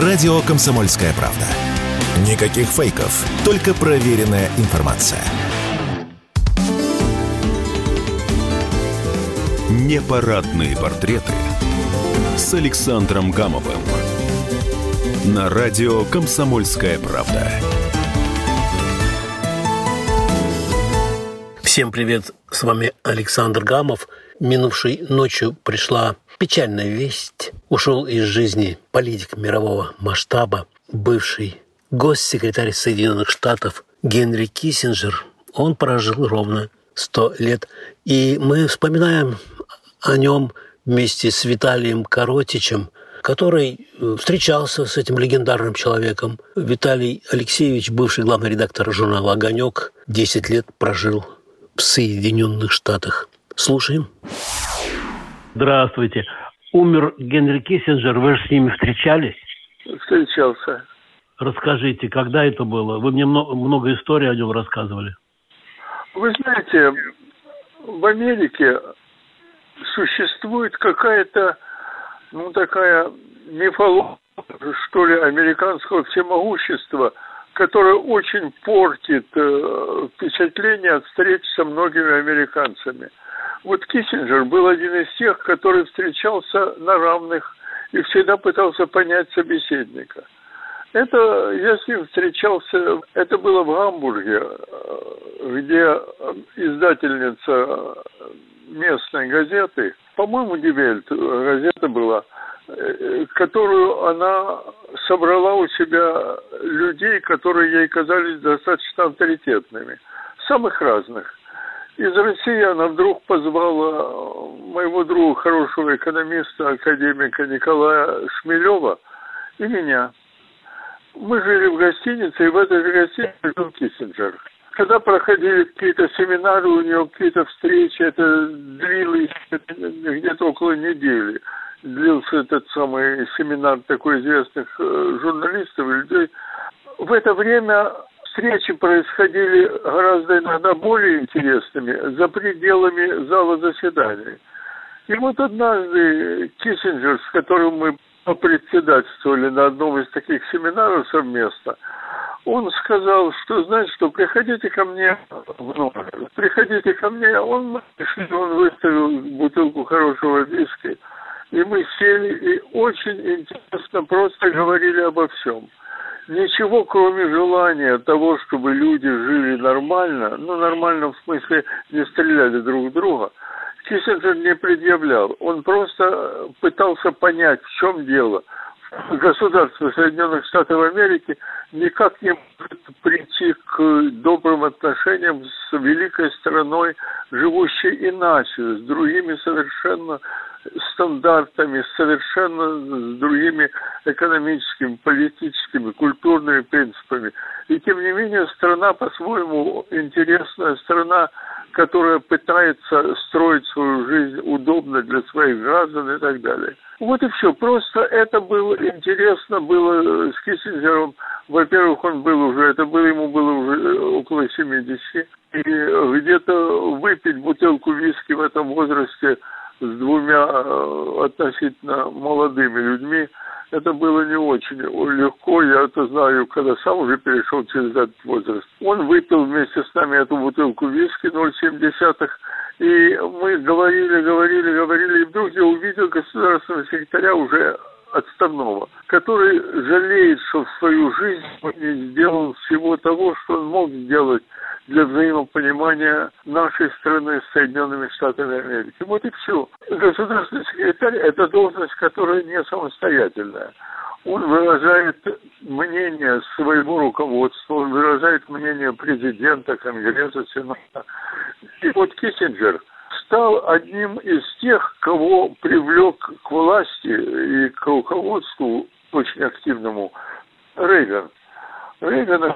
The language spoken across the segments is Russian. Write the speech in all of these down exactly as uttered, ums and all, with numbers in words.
Радио «Комсомольская правда». Никаких фейков, только проверенная информация. Непарадные портреты с Александром Гамовым на радио «Комсомольская правда». Всем привет, с вами Александр Гамов. Минувшей ночью пришла печальная весть. Ушел из жизни политик мирового масштаба, бывший госсекретарь Соединенных Штатов Генри Киссинджер. Он прожил ровно сто лет. И мы вспоминаем о нем вместе с Виталием Коротичем, который встречался с этим легендарным человеком. Виталий Алексеевич, бывший главный редактор журнала «Огонек», десять лет прожил в Соединенных Штатах. Слушаем. Здравствуйте. Умер Генри Киссинджер. Вы же с ними встречались? Встречался. Расскажите, когда это было? Вы мне много, много историй о нем рассказывали. Вы знаете, в Америке существует какая-то, ну, такая мифология, что ли, американского всемогущества, которая очень портит э, впечатление от встреч со многими американцами. Вот Киссинджер был один из тех, который встречался на равных и всегда пытался понять собеседника. Это я с ним встречался, это было в Гамбурге, где издательница местной газеты, по-моему, Die Welt газета была, которую она собрала у себя людей, которые ей казались достаточно авторитетными, самых разных. Из России она вдруг позвала моего друга, хорошего экономиста, академика Николая Шмелева и меня. Мы жили в гостинице, и в этой же гостинице жил Киссинджер. Когда проходили какие-то семинары, у него какие-то встречи, это длилось где-то около недели. Длился этот самый семинар такой известных журналистов и людей. В это время встречи происходили гораздо иногда более интересными за пределами зала заседаний. И вот однажды Киссинджер, с которым мы попредседательствовали на одном из таких семинаров совместно, он сказал, что, знаете что, приходите ко мне в номер, приходите ко мне. Он, он выставил бутылку хорошего виски, и мы сели, и очень интересно просто говорили обо всем. Ничего, кроме желания того, чтобы люди жили нормально, ну, нормально в смысле не стреляли друг в друга, Киссинджер не предъявлял. Он просто пытался понять, в чем дело. Государство Соединенных Штатов Америки никак не может прийти к добрым отношениям с великой страной, живущей иначе, с другими совершенно стандартами, совершенно с другими экономическими, политическими, культурными принципами. И тем не менее страна по-своему интересная, страна, которая пытается строить свою жизнь удобно для своих граждан и так далее. Вот и все. Просто это было интересно, было с Киссинджером. Во-первых, он был уже, это было, ему было уже около семидесяти. И где-то выпить бутылку виски в этом возрасте с двумя относительно молодыми людьми, это было не очень легко, я это знаю, когда сам уже перешел через этот возраст. Он выпил вместе с нами эту бутылку виски ноль целых семь десятых, и мы говорили, говорили, говорили, и вдруг я увидел государственного секретаря уже отставного, который жалеет, что в свою жизнь он не сделал всего того, что он мог сделать для взаимопонимания нашей страны с Соединенными Штатами Америки. Вот и все. Государственный секретарь – это должность, которая не самостоятельная. Он выражает мнение своего руководства, он выражает мнение президента, Конгресса, Сената. И вот Киссинджер стал одним из тех, кого привлек к власти и к руководству очень активному Рейган. Рейган,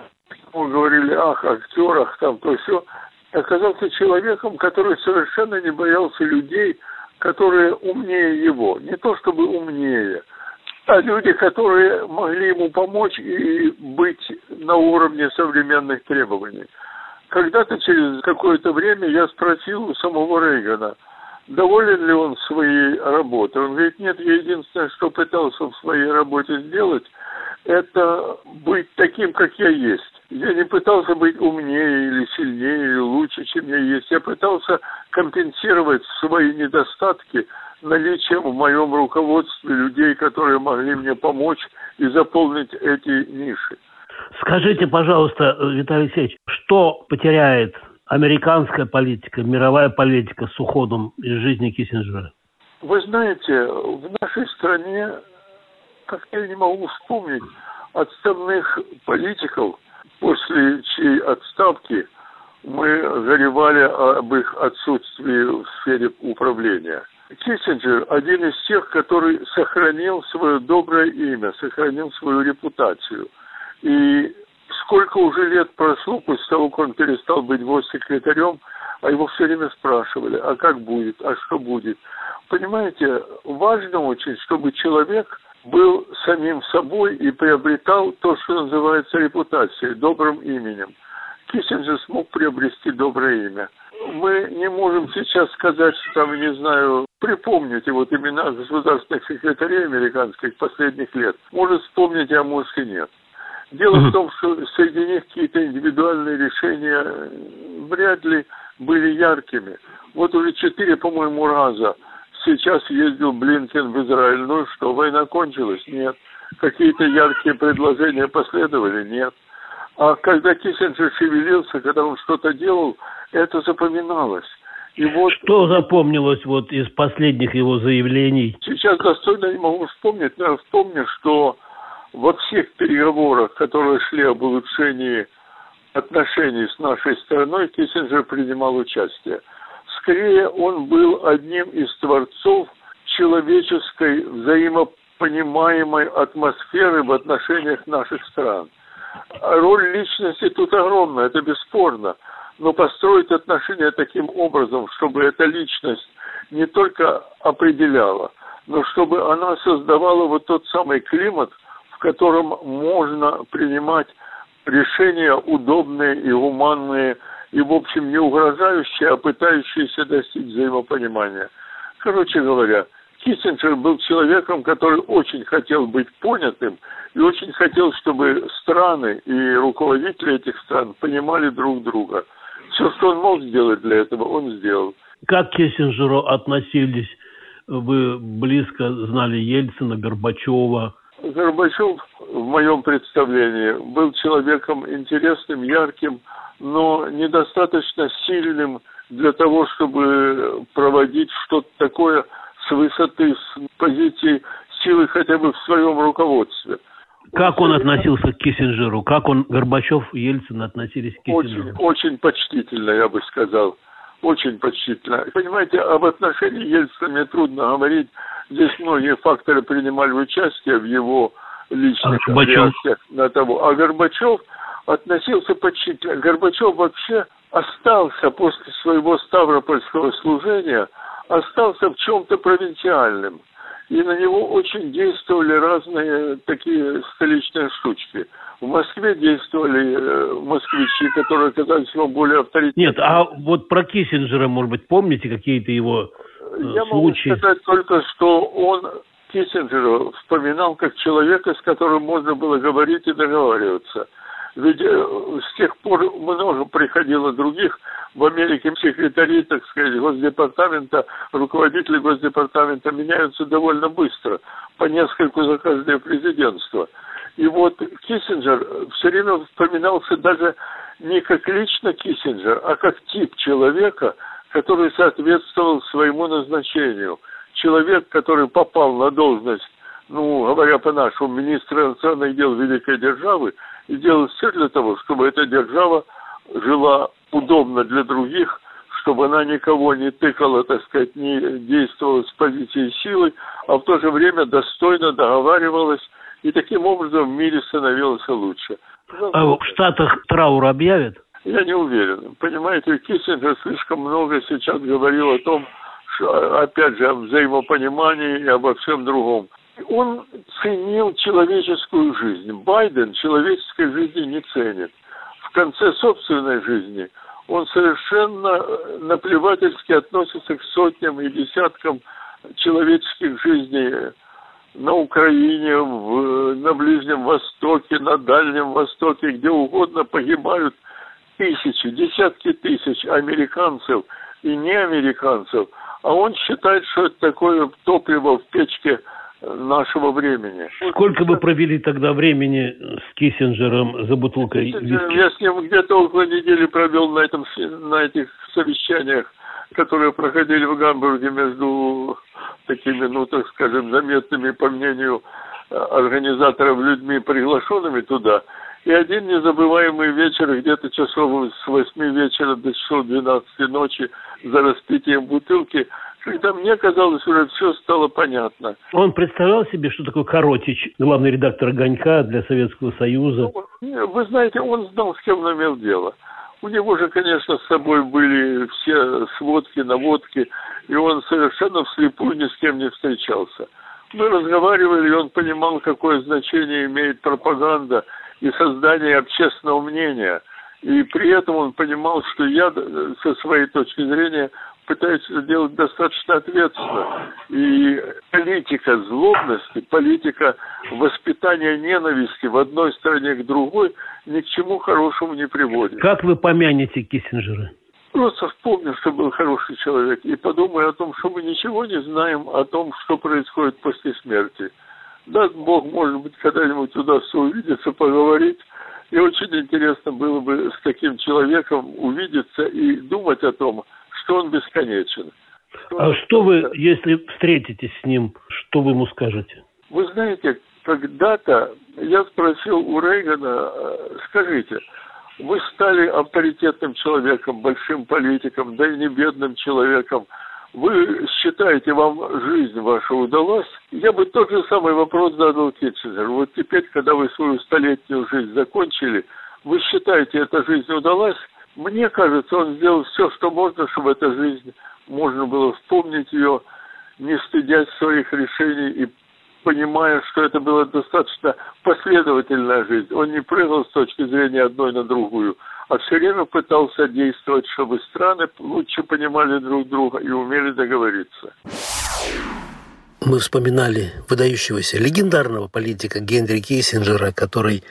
мы говорили, ах, актерах, там, то все, оказался человеком, который совершенно не боялся людей, которые умнее его. Не то чтобы умнее, а люди, которые могли ему помочь и быть на уровне современных требований. Когда-то через какое-то время я спросил у самого Рейгана, доволен ли он своей работой. Он говорит, нет, я единственное, что пытался в своей работе сделать, это быть таким, как я есть. Я не пытался быть умнее или сильнее, или лучше, чем я есть. Я пытался компенсировать свои недостатки наличием в моем руководстве людей, которые могли мне помочь и заполнить эти ниши. Скажите, пожалуйста, Виталий Алексеевич, что потеряет американская политика, мировая политика с уходом из жизни Киссинджера? Вы знаете, в нашей стране, как я не могу вспомнить, отставных политиков, после чьей отставки мы горевали об их отсутствии в сфере управления. Киссинджер один из тех, который сохранил свое доброе имя, сохранил свою репутацию. И сколько уже лет прошло, после того, как он перестал быть госсекретарем, а его все время спрашивали, а как будет, а что будет. Понимаете, важно очень, чтобы человек был самим собой и приобретал то, что называется репутацией, добрым именем. Киссинджер смог приобрести доброе имя. Мы не можем сейчас сказать, что там, не знаю, припомните вот имена государственных секретарей американских последних лет. Может, вспомните, а может и нет. Дело в том, что среди них какие-то индивидуальные решения вряд ли были яркими. Вот уже четыре, по-моему, раза сейчас ездил Блинкен в Израиль. Ну что, война кончилась? Нет. Какие-то яркие предложения последовали? Нет. А когда Киссинджер шевелился, когда он что-то делал, это запоминалось. И вот... Что запомнилось вот из последних его заявлений? Сейчас достойно не могу вспомнить, но я вспомню, что во всех переговорах, которые шли об улучшении отношений с нашей страной, Киссинджер принимал участие. Скорее, он был одним из творцов человеческой взаимопонимаемой атмосферы в отношениях наших стран. Роль личности тут огромная, это бесспорно. Но построить отношения таким образом, чтобы эта личность не только определяла, но чтобы она создавала вот тот самый климат, в котором можно принимать решения удобные и гуманные, и, в общем, не угрожающие, а пытающиеся достичь взаимопонимания. Короче говоря, Киссинджер был человеком, который очень хотел быть понятым и очень хотел, чтобы страны и руководители этих стран понимали друг друга. Все, что он мог сделать для этого, он сделал. Как к Киссинджеру относились? Вы близко знали Ельцина, Горбачева. Горбачев, в моем представлении, был человеком интересным, ярким, но недостаточно сильным для того, чтобы проводить что-то такое с высоты, с позиции силы хотя бы в своем руководстве. Как он относился к Киссинджеру? Как он, Горбачев и Ельцин относились к Киссинджеру? Очень, очень почтительно, я бы сказал. Очень почтительно. Понимаете, об отношении Ельцина мне трудно говорить. Здесь многие факторы принимали участие в его личных реакциях на того. А Горбачев относился почтительно. Горбачев вообще остался после своего ставропольского служения, остался в чем-то провинциальным. И на него очень действовали разные такие столичные штучки. В Москве действовали москвичи, которые оказались вам более авторитетными. Нет, а вот про Киссинджера, может быть, помните какие-то его Я случаи? Я могу сказать только, что он Киссинджера вспоминал как человека, с которым можно было говорить и договариваться. Ведь с тех пор много приходило других в Америке секретарей, так сказать, Госдепартамента, руководители Госдепартамента меняются довольно быстро, по нескольку за каждое президентство. И вот Киссинджер все время вспоминался даже не как лично Киссинджер, а как тип человека, который соответствовал своему назначению. Человек, который попал на должность, ну, говоря по-нашему, министра национальных дел великой державы, и делал все для того, чтобы эта держава жила удобно для других, чтобы она никого не тыкала, так сказать, не действовала с позиции силы, а в то же время достойно договаривалась, и таким образом в мире становилось лучше. А в Штатах траур объявят? Я не уверен. Понимаете, Киссинджер слишком много сейчас говорил о том, что, опять же, о взаимопонимании и обо всем другом. Он ценил человеческую жизнь. Байден человеческой жизни не ценит. В конце собственной жизни он совершенно наплевательски относится к сотням и десяткам человеческих жизней на Украине, в, на Ближнем Востоке, на Дальнем Востоке, где угодно погибают тысячи, десятки тысяч американцев и неамериканцев. А он считает, что это такое топливо в печке нашего времени. Сколько вы провели тогда времени с Киссинджером за бутылкой виски? Я с ним где-то около недели провел на, этом, на этих совещаниях, которые проходили в Гамбурге между такими, ну, так скажем, заметными, по мнению организаторов, людьми, приглашенными туда. И один незабываемый вечер, где-то часов с восьми вечера до часов двенадцати ночи, за распитием бутылки, когда мне казалось, уже все стало понятно. Он представлял себе, что такое Коротич, главный редактор «Огонька» для Советского Союза? Вы знаете, он знал, с кем он имел дело. У него же, конечно, с собой были все сводки, наводки, и он совершенно вслепую ни с кем не встречался. Мы разговаривали, и он понимал, какое значение имеет пропаганда и создание общественного мнения. И при этом он понимал, что я, со своей точки зрения, пытаюсь это делать достаточно ответственно. И политика злобности, политика воспитания ненависти в одной стране к другой ни к чему хорошему не приводит. Как вы помянете Киссинджера? Просто вспомню, что был хороший человек, и подумаю о том, что мы ничего не знаем о том, что происходит после смерти. Даст Бог, может быть, когда-нибудь удастся увидеться, поговорить. И очень интересно было бы с таким человеком увидеться и думать о том, что он бесконечен. Что а он что бесконечен. Вы, если встретитесь с ним, что вы ему скажете? Вы знаете, когда-то я спросил у Рейгана, скажите, вы стали авторитетным человеком, большим политиком, да и не бедным человеком. Вы считаете, вам жизнь ваша удалась? Я бы тот же самый вопрос задал Киссинджеру. Вот теперь, когда вы свою столетнюю жизнь закончили, вы считаете, эта жизнь удалась? Мне кажется, он сделал все, что можно, чтобы эта жизнь, можно было вспомнить ее, не стыдясь своих решений и понимая, что это была достаточно последовательная жизнь. Он не прыгал с точки зрения одной на другую, а все время пытался действовать, чтобы страны лучше понимали друг друга и умели договориться. Мы вспоминали выдающегося легендарного политика Генри Киссинджера, который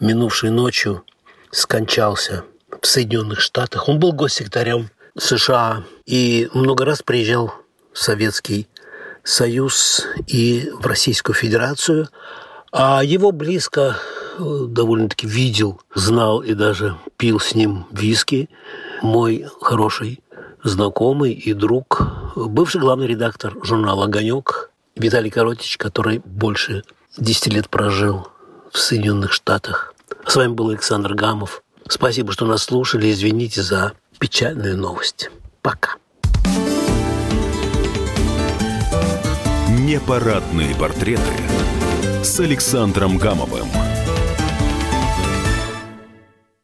минувшей ночью скончался в Соединенных Штатах. Он был госсекретарем США и много раз приезжал в Советский Союз и в Российскую Федерацию. А его близко довольно-таки видел, знал и даже пил с ним виски мой хороший знакомый и друг, бывший главный редактор журнала «Огонек» Виталий Коротич, который больше десяти лет прожил в Соединенных Штатах. С вами был Александр Гамов. Спасибо, что нас слушали. Извините за печальную новость. Пока. Непарадные портреты с Александром Гамовым.